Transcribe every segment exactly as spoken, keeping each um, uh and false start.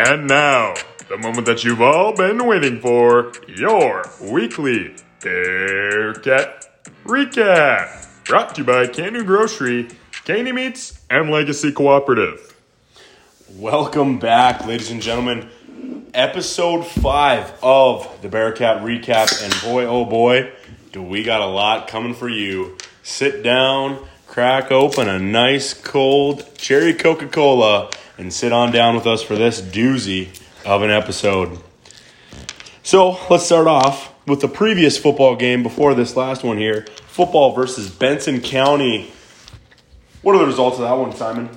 And now, the moment that you've all been waiting for, your weekly Bearcat Recap, brought to you by Caney Grocery, Caney Meats, and Legacy Cooperative. Welcome back, ladies and gentlemen. Episode five of the Bearcat Recap, and boy, oh boy, do we got a lot coming for you. Sit down, crack open a nice cold cherry Coca-Cola, and sit on down with us for this doozy of an episode. So let's start off with the previous football game before this last one here, football versus Benson County. What are the results of that one, Simon?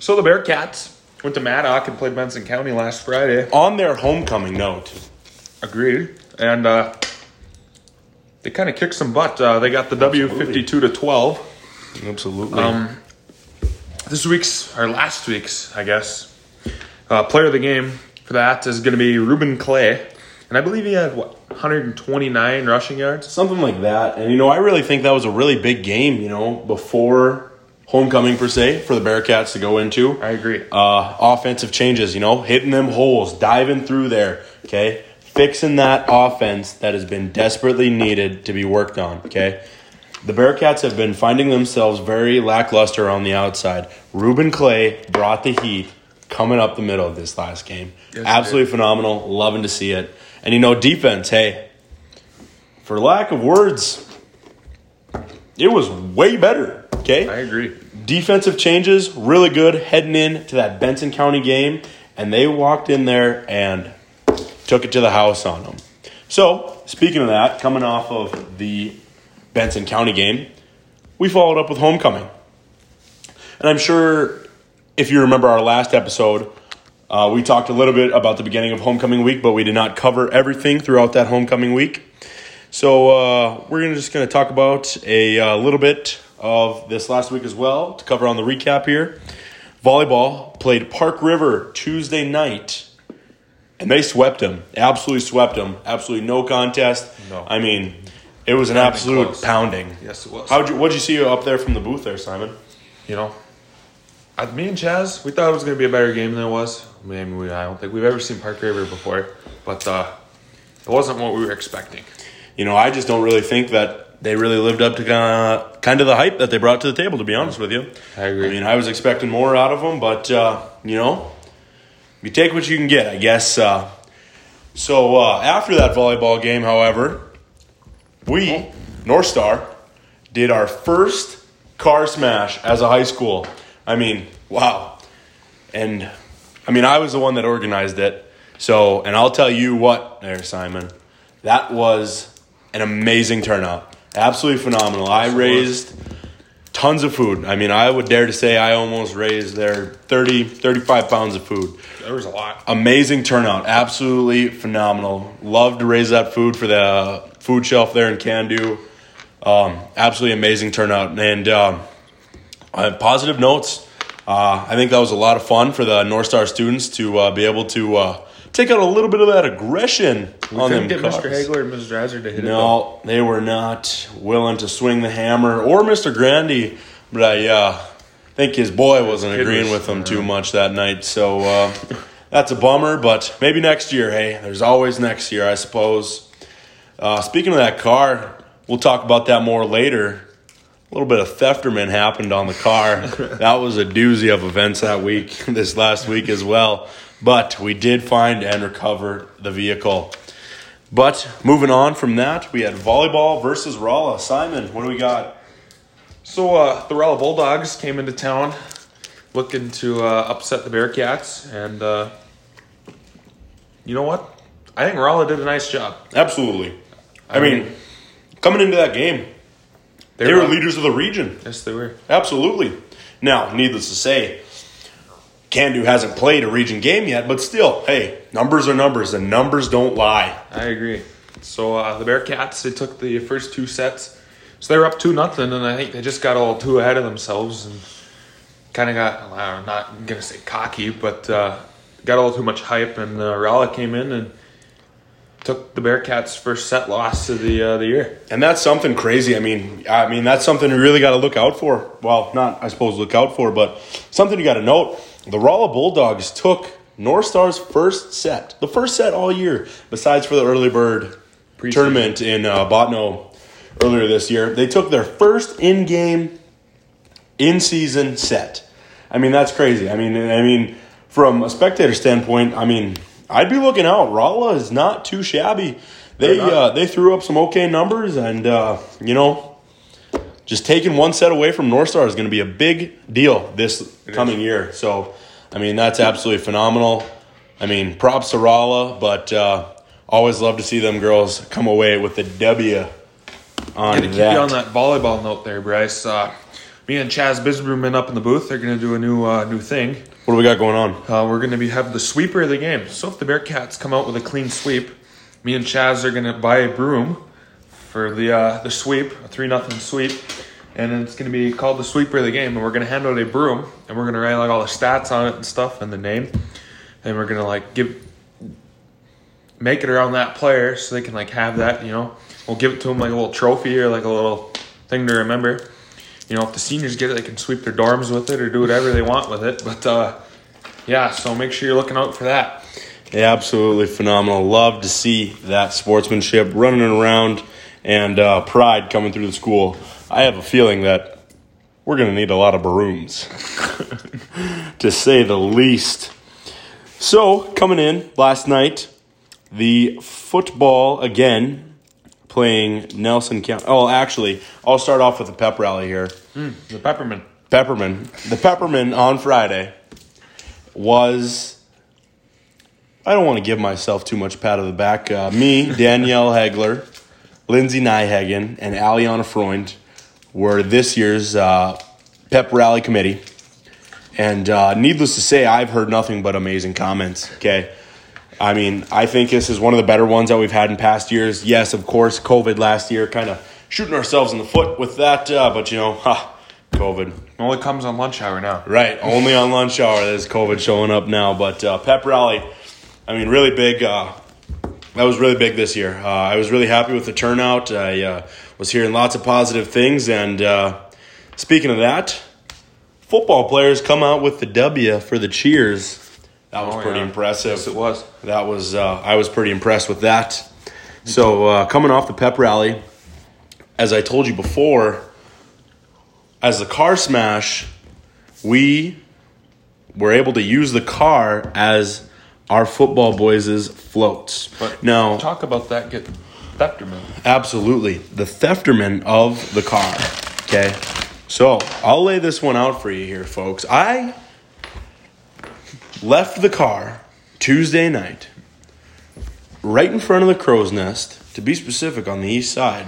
So the Bearcats went to Maddock and played Benson County last Friday. On their homecoming note. Agreed. And uh, they kind of kicked some butt. Uh, they got the Absolutely. W fifty-two to twelve. Absolutely. Um, this week's, or last week's, I guess, uh, player of the game for that is going to be Reuben Clay. And I believe he had, what, one hundred twenty-nine rushing yards? Something like that. And, you know, I really think that was a really big game, you know, before homecoming, per se, for the Bearcats to go into. I agree. Uh, offensive changes, you know, hitting them holes, diving through there, okay? Fixing that offense that has been desperately needed to be worked on, okay? The Bearcats have been finding themselves very lackluster on the outside. Reuben Clay brought the heat coming up the middle of this last game. Yes, absolutely dude. Phenomenal. Loving to see it. And, you know, defense, hey, for lack of words, it was way better. Okay. I agree. Defensive changes, really good heading in to that Benson County game, and they walked in there and took it to the house on them. So, speaking of that, coming off of the Benson County game, we followed up with homecoming. And I'm sure if you remember our last episode, uh, we talked a little bit about the beginning of homecoming week, but we did not cover everything throughout that homecoming week. So uh, we're gonna just going to talk about a uh, little bit of this last week as well to cover on the recap here. Volleyball played Park River Tuesday night, and they swept them. Absolutely swept them. Absolutely no contest. No. I mean, it was an That'd absolute pounding. Yes, it was. How'd you, what'd you see up there from the booth there, Simon? You know, I, me and Chaz, we thought it was going to be a better game than it was. I mean, we, I don't think we've ever seen Park River before, but uh, it wasn't what we were expecting. You know, I just don't really think that they really lived up to kind of the hype that they brought to the table, to be honest with you. I agree. I mean, I was expecting more out of them, but, uh, you know, you take what you can get, I guess. Uh, so, uh, after that volleyball game, however, we, North Star, did our first car smash as a high school. I mean, wow. And, I mean, I was the one that organized it. So, and I'll tell you what there, Simon, that was an amazing turnout. Absolutely phenomenal. I raised tons of food. I mean, I would dare to say I almost raised their thirty, thirty-five pounds of food. There was a lot. Amazing turnout. Absolutely phenomenal. Love to raise that food for the food shelf there in Candu. Um, absolutely amazing turnout. And um, positive notes. Uh, I think that was a lot of fun for the North Star students to uh, be able to uh, – take out a little bit of that aggression we on them. Couldn't get cars. Mister Hegler and Missus Dreiser to hit no, it. No, they were not willing to swing the hammer, or Mister Grandy. But I uh, think his boy wasn't Kid agreeing was, with them uh, too much that night. So uh, that's a bummer, but maybe next year, hey. There's always next year, I suppose. Uh, speaking of that car, we'll talk about that more later. A little bit of thefterman happened on the car. That was a doozy of events that week, this last week as well. But we did find and recover the vehicle. But moving on from that, we had volleyball versus Rolla. Simon, what do we got? So uh, the Rolla Bulldogs came into town looking to uh, upset the Bearcats. And uh, you know what? I think Rolla did a nice job. Absolutely. I, I mean, mean, coming into that game, they, they were right. leaders of the region. Yes, they were. Absolutely. Now, needless to say, Candu hasn't played a region game yet, but still, hey, numbers are numbers, and numbers don't lie. I agree. So uh, the Bearcats, they took the first two sets. So they were up two nothing, and I think they just got all too ahead of themselves and kind of got, I'm not going to say cocky, but uh, got all too much hype, and uh, Rolla came in and took the Bearcats' first set loss of the uh, the year. And that's something crazy. I mean, I mean that's something you really got to look out for. Well, not, I suppose, look out for, but something you got to note. The Rolla Bulldogs took North Star's first set, the first set all year, besides for the early bird Pre-season. tournament in uh, Botno earlier this year. They took their first in-game, in-season set. I mean, that's crazy. I mean, I mean, from a spectator standpoint, I mean, I'd be looking out. Rolla is not too shabby. They uh, they threw up some okay numbers, and, uh, you know, just taking one set away from North Star is going to be a big deal this coming year. So, I mean, that's absolutely phenomenal. I mean, props to Rolla, but uh, always love to see them girls come away with the W on that. Going to keep you on that volleyball note there, Bryce. Uh, me and Chaz Bisbroom been up in the booth. They're going to do a new uh, new thing. What do we got going on? Uh, we're going to be have the sweeper of the game. So if the Bearcats come out with a clean sweep, me and Chaz are going to buy a broom for the uh, the sweep, a three nothing sweep, and it's going to be called the sweeper of the game, and we're going to hand out a broom, and we're going to write like all the stats on it and stuff and the name, and we're going to like give make it around that player so they can like have that, you know. We'll give it to them like a little trophy or like a little thing to remember. You know, if the seniors get it, they can sweep their dorms with it or do whatever they want with it. But, uh, yeah, so make sure you're looking out for that. Yeah, absolutely phenomenal. Love to see that sportsmanship running around and uh, pride coming through the school. I have a feeling that we're going to need a lot of brooms, to say the least. So, coming in last night, the football again. Playing Nelson County. Oh, actually, I'll start off with the pep rally here. Mm, the Pepperman. Pepperman. The Pepperman on Friday was, I don't want to give myself too much pat on the back. Uh, me, Danielle Hegler, Lindsay Nyhagen, and Aliana Freund were this year's uh, pep rally committee. And uh, needless to say, I've heard nothing but amazing comments, okay? I mean, I think this is one of the better ones that we've had in past years. Yes, of course, COVID last year, kind of shooting ourselves in the foot with that. Uh, but, you know, ha, COVID. It only comes on lunch hour now. Right, only on lunch hour. There's COVID showing up now. But uh, pep rally, I mean, really big. Uh, that was really big this year. Uh, I was really happy with the turnout. I uh, was hearing lots of positive things. And uh, speaking of that, football players come out with the W for the cheers. That was oh, pretty yeah. impressive. Yes, it was. That was uh, I was pretty impressed with that. So uh, coming off the pep rally, as I told you before, as the car smash, we were able to use the car as our football boys' floats. But now talk about that get Thefterman. Absolutely, the Thefterman of the car. Okay, so I'll lay this one out for you here, folks. I. Left the car Tuesday night, right in front of the crow's nest, to be specific, on the east side.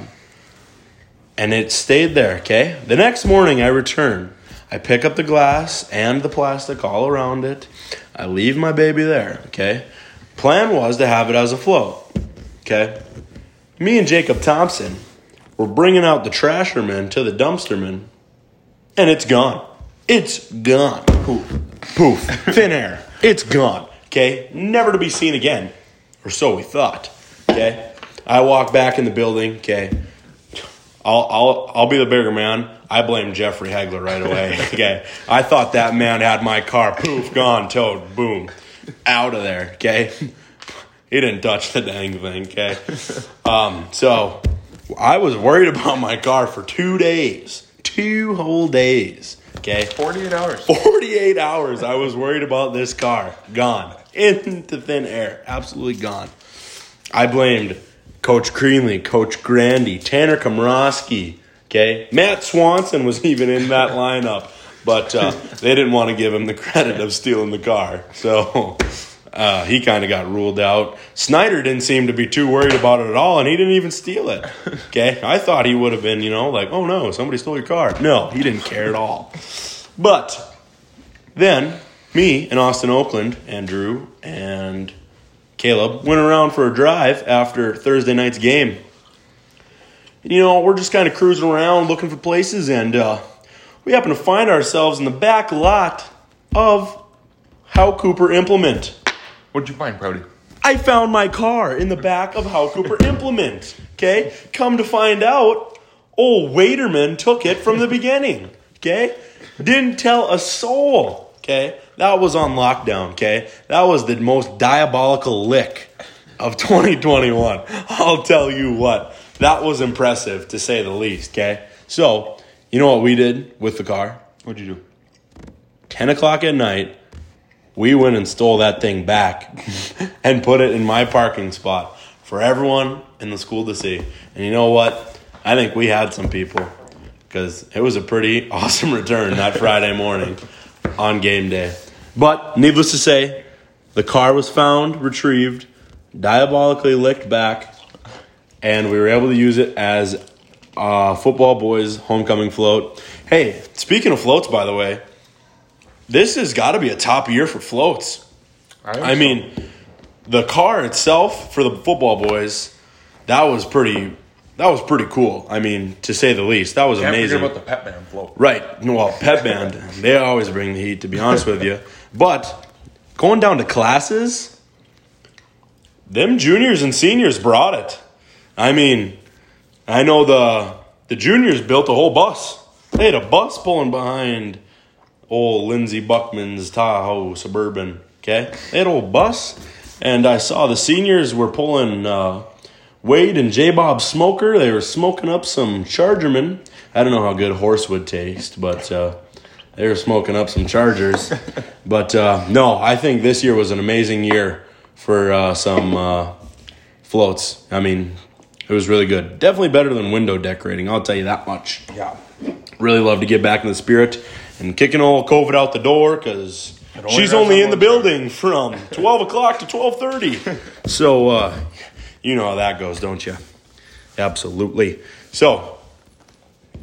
And it stayed there, okay? The next morning, I return. I pick up the glass and the plastic all around it. I leave my baby there, okay? Plan was to have it as a float, okay? Me and Jacob Thompson were bringing out the trasherman to the dumpsterman, and it's gone. It's gone. Ooh. Poof, thin air. It's gone, okay? Never to be seen again, or so we thought, okay? I walk back in the building, okay? I'll I'll I'll be the bigger man. I blame Jeffrey Hegler right away, okay? I thought that man had my car. Poof, gone, towed, boom. Out of there, okay? He didn't touch the dang thing, okay? Um, so I was worried about my car for two days. Two whole days. Okay. forty-eight hours. forty-eight hours. I was worried about this car. Gone. Into thin air. Absolutely gone. I blamed Coach Creamley, Coach Grandy, Tanner Komoroski. Okay. Matt Swanson was even in that lineup. But uh, they didn't want to give him the credit of stealing the car. So uh, he kind of got ruled out. Snyder didn't seem to be too worried about it at all, and he didn't even steal it. Okay. I thought he would have been, you know, like, oh, no, somebody stole your car. No, he didn't care at all. But then me and Austin Oakland, Andrew and Caleb, went around for a drive after Thursday night's game. And, you know, we're just kind of cruising around looking for places, and uh, we happen to find ourselves in the back lot of Howe Cooper Implement. What'd you find, Brody? I found my car in the back of Howe Cooper Implement. Okay? Come to find out, old Waiterman took it from the beginning. Okay? Didn't tell a soul. Okay? That was on lockdown. Okay? That was the most diabolical lick of twenty twenty-one. I'll tell you what. That was impressive, to say the least. Okay? So, you know what we did with the car? What'd you do? ten o'clock at night, we went and stole that thing back and put it in my parking spot for everyone in the school to see. And you know what? I think we had some people, because it was a pretty awesome return that Friday morning on game day. But needless to say, the car was found, retrieved, diabolically licked back, and we were able to use it as a football boys' homecoming float. Hey, speaking of floats, by the way, this has got to be a top year for floats. I, I mean, so. The car itself for the football boys, that was pretty that was pretty cool. I mean, to say the least, that was Can't amazing. Can't forget about the pep band float. Right. Well, pep band, they always bring the heat, to be honest with you. But going down to classes, them juniors and seniors brought it. I mean, I know the the juniors built a whole bus. They had a bus pulling behind old Lindsey Buckman's Tahoe Suburban, okay? They had an old bus, and I saw the seniors were pulling uh, Wade and J-Bob Smoker. They were smoking up some Chargermen. I don't know how good horse would taste, but uh, they were smoking up some Chargers. But, uh, no, I think this year was an amazing year for uh, some uh, floats. I mean, it was really good. Definitely better than window decorating, I'll tell you that much. Yeah. Really love to get back in the spirit. And kicking old COVID out the door, because she's only in the building from twelve o'clock to twelve thirty. So uh, you know how that goes, don't you? Absolutely. So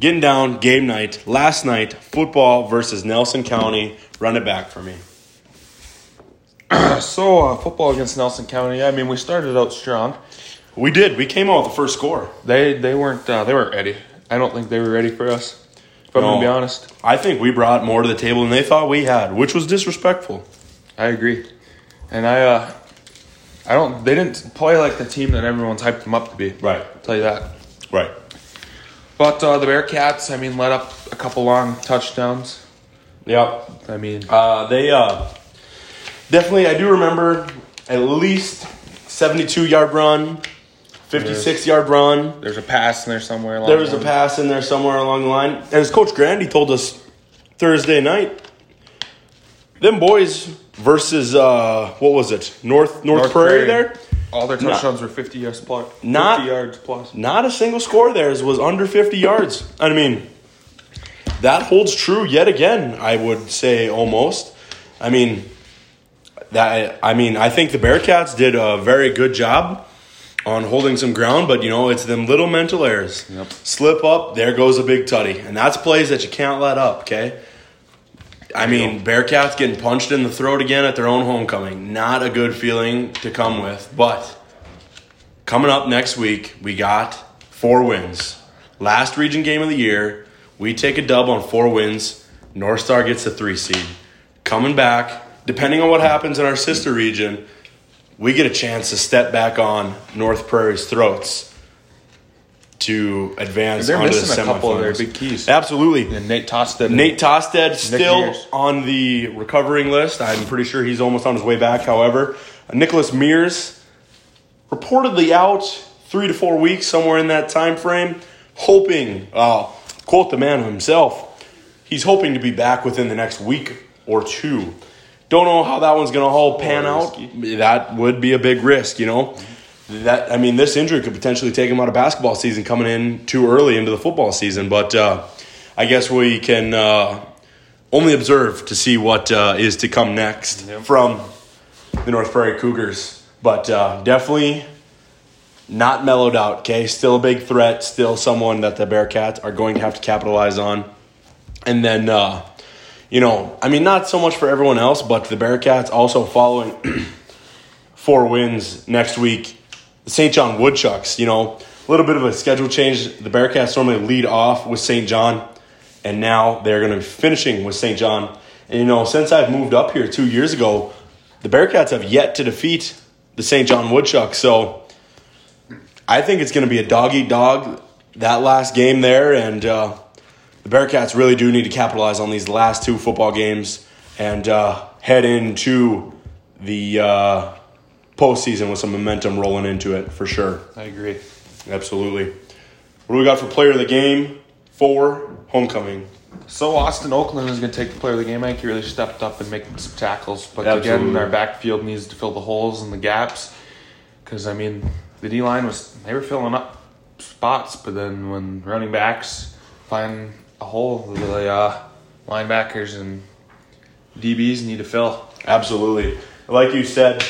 getting down, game night. Last night, football versus Nelson County. Run it back for me. So uh, football against Nelson County. I mean, we started out strong. We did. We came out with the first score. They they weren't uh, they weren't ready. I don't think they were ready for us. If I'm no, going to be honest. I think we brought more to the table than they thought we had, which was disrespectful. I agree. And I uh, I don't. They didn't play like the team that everyone's hyped them up to be. Right. I'll tell you that. Right. But uh, the Bearcats, I mean, let up a couple long touchdowns. Yep. I mean. Uh, they uh, definitely, I do remember at least seventy-two-yard run. fifty-six-yard run. There's a pass in there somewhere along the line. There was a pass in there somewhere along the line. And as Coach Grandy told us Thursday night, them boys versus, uh, what was it, North North, North Prairie, Prairie there? All their touchdowns not, were fifty yards plus. Not, yards plus. Not a single score of theirs was under fifty yards. I mean, that holds true yet again, I would say almost. I mean, that. I mean, I think the Bearcats did a very good job on holding some ground, but, you know, it's them little mental errors. Yep. Slip up, there goes a big tutty. And that's plays that you can't let up, okay? I mean, Bearcats getting punched in the throat again at their own homecoming. Not a good feeling to come with. But coming up next week, we got four wins. Last region game of the year, we take a dub on four wins. North Star gets the three seed. Coming back, depending on what happens in our sister region, we get a chance to step back on North Prairie's throats to advance They're onto the semifinals. They're missing a couple of their big keys. Absolutely. And Nate Tosted. Nate Tosted still on the recovering list. I'm pretty sure he's almost on his way back, however. Nicholas Mears reportedly out three to four weeks, somewhere in that time frame, hoping, uh, quote the man himself, he's hoping to be back within the next week or two. Don't know how that one's going to all pan out. That would be a big risk, you know. That I mean, this injury could potentially take him out of basketball season coming in too early into the football season. But uh, I guess we can uh, only observe to see what uh, is to come next yep. from the North Prairie Cougars. But uh, definitely not mellowed out, okay? Still a big threat. Still someone that the Bearcats are going to have to capitalize on. And then uh, – you know, I mean, not so much for everyone else, but the Bearcats also following four wins next week. The Saint John Woodchucks, you know, a little bit of a schedule change. The Bearcats normally lead off with Saint John, and now they're going to be finishing with Saint John. And, you know, since I've moved up here two years ago, the Bearcats have yet to defeat the Saint John Woodchucks. So I think it's going to be a dog-eat-dog, that last game there. And uh, the Bearcats really do need to capitalize on these last two football games and uh, head into the uh, postseason with some momentum rolling into it for sure. I agree. Absolutely. What do we got for player of the game for homecoming? So Austin Oakland is going to take the player of the game. I think he really stepped up and making some tackles. But Absolutely. Again, our backfield needs to fill the holes and the gaps. Because, I mean, the D-line was – they were filling up spots. But then when running backs find a hole, the uh, linebackers and D Bs need to fill. Absolutely. Like you said,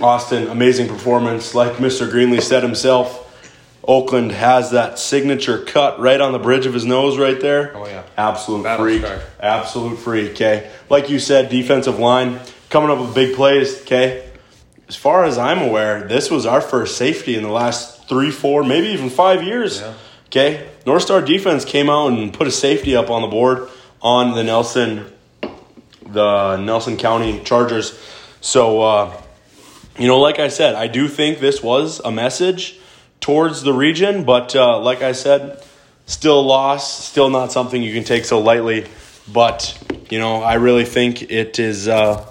Austin, amazing performance. Like Mister Greenlee said himself, Oakland has that signature cut right on the bridge of his nose right there. Oh, yeah. Absolute Battle freak. Star. Absolute freak, okay? Like you said, defensive line, coming up with big plays, okay? As far as I'm aware, this was our first safety in the last three, four, maybe even five years, yeah. Okay? North Star defense came out and put a safety up on the board on the Nelson the Nelson County Chargers. So, uh, you know, like I said, I do think this was a message towards the region, but uh, like I said, still a loss, still not something you can take so lightly. But, you know, I really think it is uh,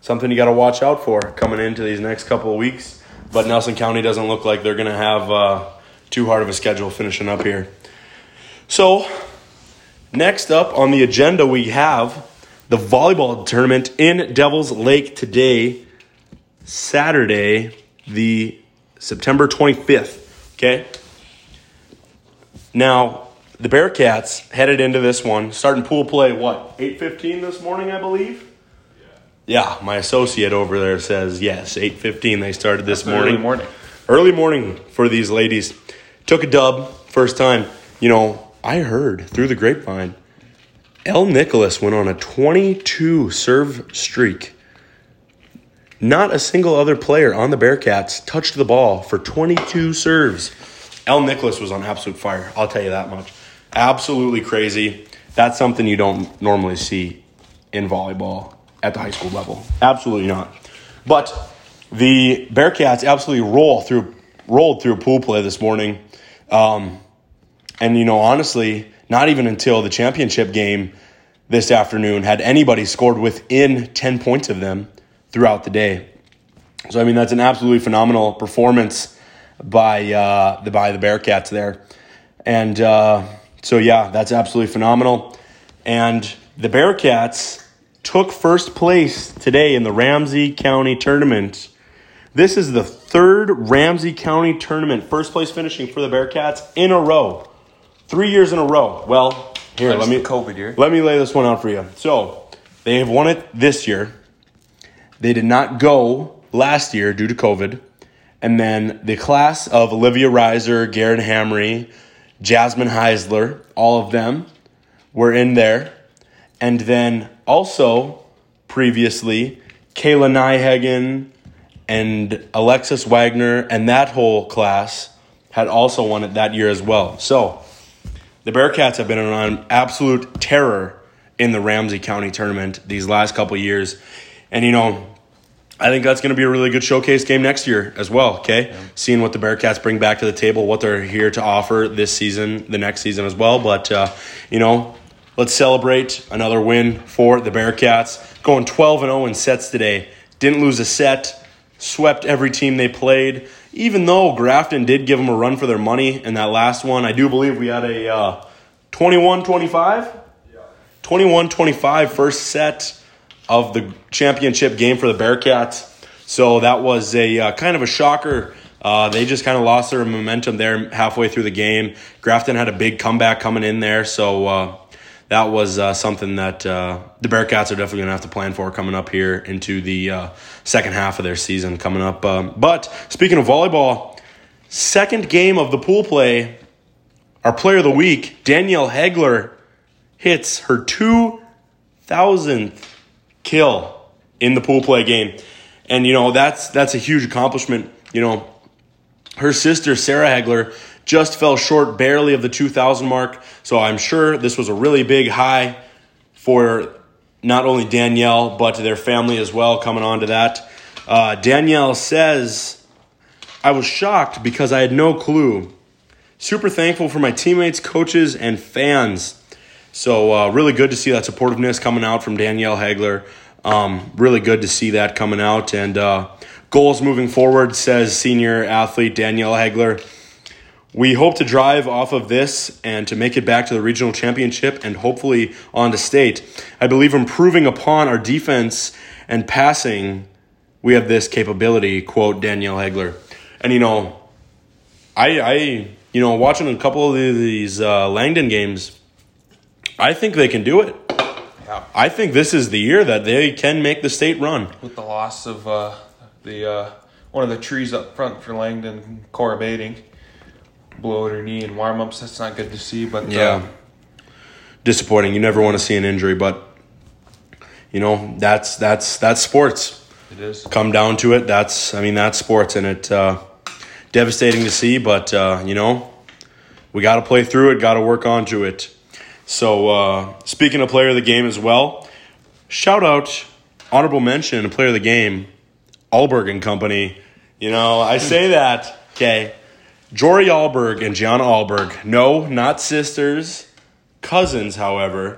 something you got to watch out for coming into these next couple of weeks. But Nelson County doesn't look like they're going to have uh, too hard of a schedule finishing up here. So, next up on the agenda we have the volleyball tournament in Devil's Lake today, Saturday, the September twenty-fifth. Okay. Now, the Bearcats headed into this one, starting pool play, what, eight fifteen this morning, I believe? Yeah. Yeah, my associate over there says, yes, eight fifteen they started this That's morning. Early morning. Early morning for these ladies. Took a dub, first time. You know, I heard through the grapevine, El Nicholas went on a twenty-two serve streak. Not a single other player on the Bearcats touched the ball for twenty-two serves. El Nicholas was on absolute fire. I'll tell you that much. Absolutely crazy. That's something you don't normally see in volleyball at the high school level. Absolutely not. But the Bearcats absolutely roll through, rolled through pool play this morning. Um, and, you know, honestly, not even until the championship game this afternoon had anybody scored within ten points of them throughout the day. So, I mean, that's an absolutely phenomenal performance by uh, the by the Bearcats there. And uh, so, yeah, that's absolutely phenomenal. And the Bearcats took first place today in the Ramsey County Tournament. This is the third Ramsey County Tournament first place finishing for the Bearcats in a row. Three years in a row. Well, here, let me, COVID year. let me lay this one out for you. So, they have won it this year. They did not go last year due to COVID. And then the class of Olivia Reiser, Garen Hamry, Jasmine Heisler, all of them were in there. And then also previously, Kayla Nyhagen and Alexis Wagner and that whole class had also won it that year as well. So the Bearcats have been on absolute terror in the Ramsey County Tournament these last couple of years. And, you know, I think that's going to be a really good showcase game next year as well, okay? Yeah. Seeing what the Bearcats bring back to the table, what they're here to offer this season, the next season as well. But, uh, you know, let's celebrate another win for the Bearcats. Going twelve and oh in sets today. Didn't lose a set. Swept every team they played. Even though Grafton did give them a run for their money in that last one, I do believe we had a uh, twenty-one twenty-five? Yeah. twenty-one twenty-five first set of the championship game for the Bearcats. So that was a uh, kind of a shocker. Uh, they just kind of lost their momentum there halfway through the game. Grafton had a big comeback coming in there. So uh, that was uh, something that uh, the Bearcats are definitely going to have to plan for coming up here into the uh, second half of their season coming up. Um, but speaking of volleyball, second game of the pool play, our player of the week, Danielle Hegler, hits her two thousandth kill in the pool play game. And, you know, that's that's a huge accomplishment. You know, her sister, Sarah Hegler, just fell short barely of the two thousand mark. So I'm sure this was a really big high for not only Danielle, but their family as well coming on to that. Uh, Danielle says, I was shocked because I had no clue. Super thankful for my teammates, coaches, and fans. So uh, really good to see that supportiveness coming out from Danielle Hegler. Um, really good to see that coming out. And uh, goals moving forward, says senior athlete Danielle Hegler. We hope to drive off of this and to make it back to the regional championship and hopefully on to state. I believe improving upon our defense and passing, we have this capability, quote Danielle Hegler. And, you know, I, I you know, watching a couple of these uh, Langdon games, I think they can do it. Yeah. I think this is the year that they can make the state run. With the loss of uh, the uh, one of the trees up front for Langdon, Cora Bating. Blow at her knee in warm-ups. That's not good to see, but yeah, um, disappointing. You never want to see an injury, but you know that's that's that's sports. It is. Come down to it. That's I mean that's sports, and it uh, devastating to see. But uh, you know we got to play through it. Got to work onto it. So uh, speaking of player of the game as well, shout out, honorable mention, player of the game, Alberg and company. You know I say that okay. Jory Alberg and Gianna Alberg, no, not sisters, cousins, however.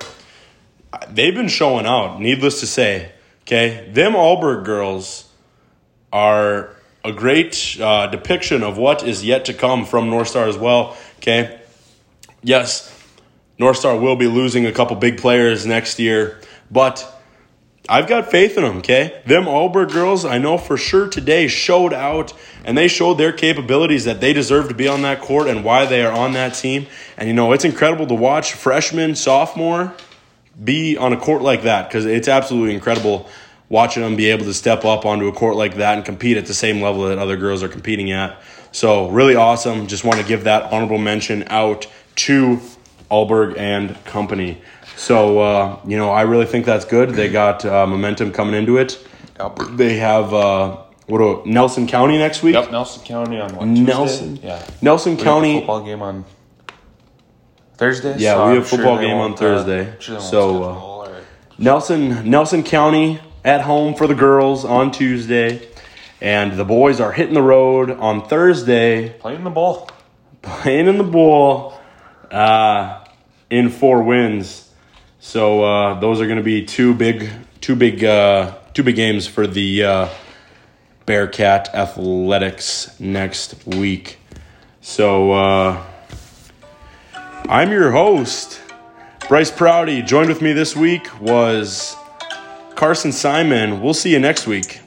They've been showing out, needless to say. Okay, them Alberg girls are a great uh, depiction of what is yet to come from North Star as well. Okay, yes, North Star will be losing a couple big players next year, but I've got faith in them, okay? Them Alberg girls, I know for sure today, showed out, and they showed their capabilities that they deserve to be on that court and why they are on that team. And, you know, it's incredible to watch freshman, sophomore be on a court like that because it's absolutely incredible watching them be able to step up onto a court like that and compete at the same level that other girls are competing at. So really awesome. Just want to give that honorable mention out to Alberg and company. So, uh, you know, I really think that's good. They got uh, momentum coming into it. Yep. They have uh, what do, Nelson County next week. Yep, Nelson County on what, Nelson. Tuesday? Yeah. Nelson we County. Have a football game on Thursday? Yeah, so we have a football sure game on Thursday. Uh, sure so, uh, or... Nelson Nelson County at home for the girls on Tuesday. And the boys are hitting the road on Thursday. Playing in the bowl. Playing in the bowl uh, in four wins. So uh, those are going to be two big, two big, uh, two big games for the uh, Bearcat Athletics next week. So uh, I'm your host, Bryce Prouty. Joined with me this week was Carson Simon. We'll see you next week.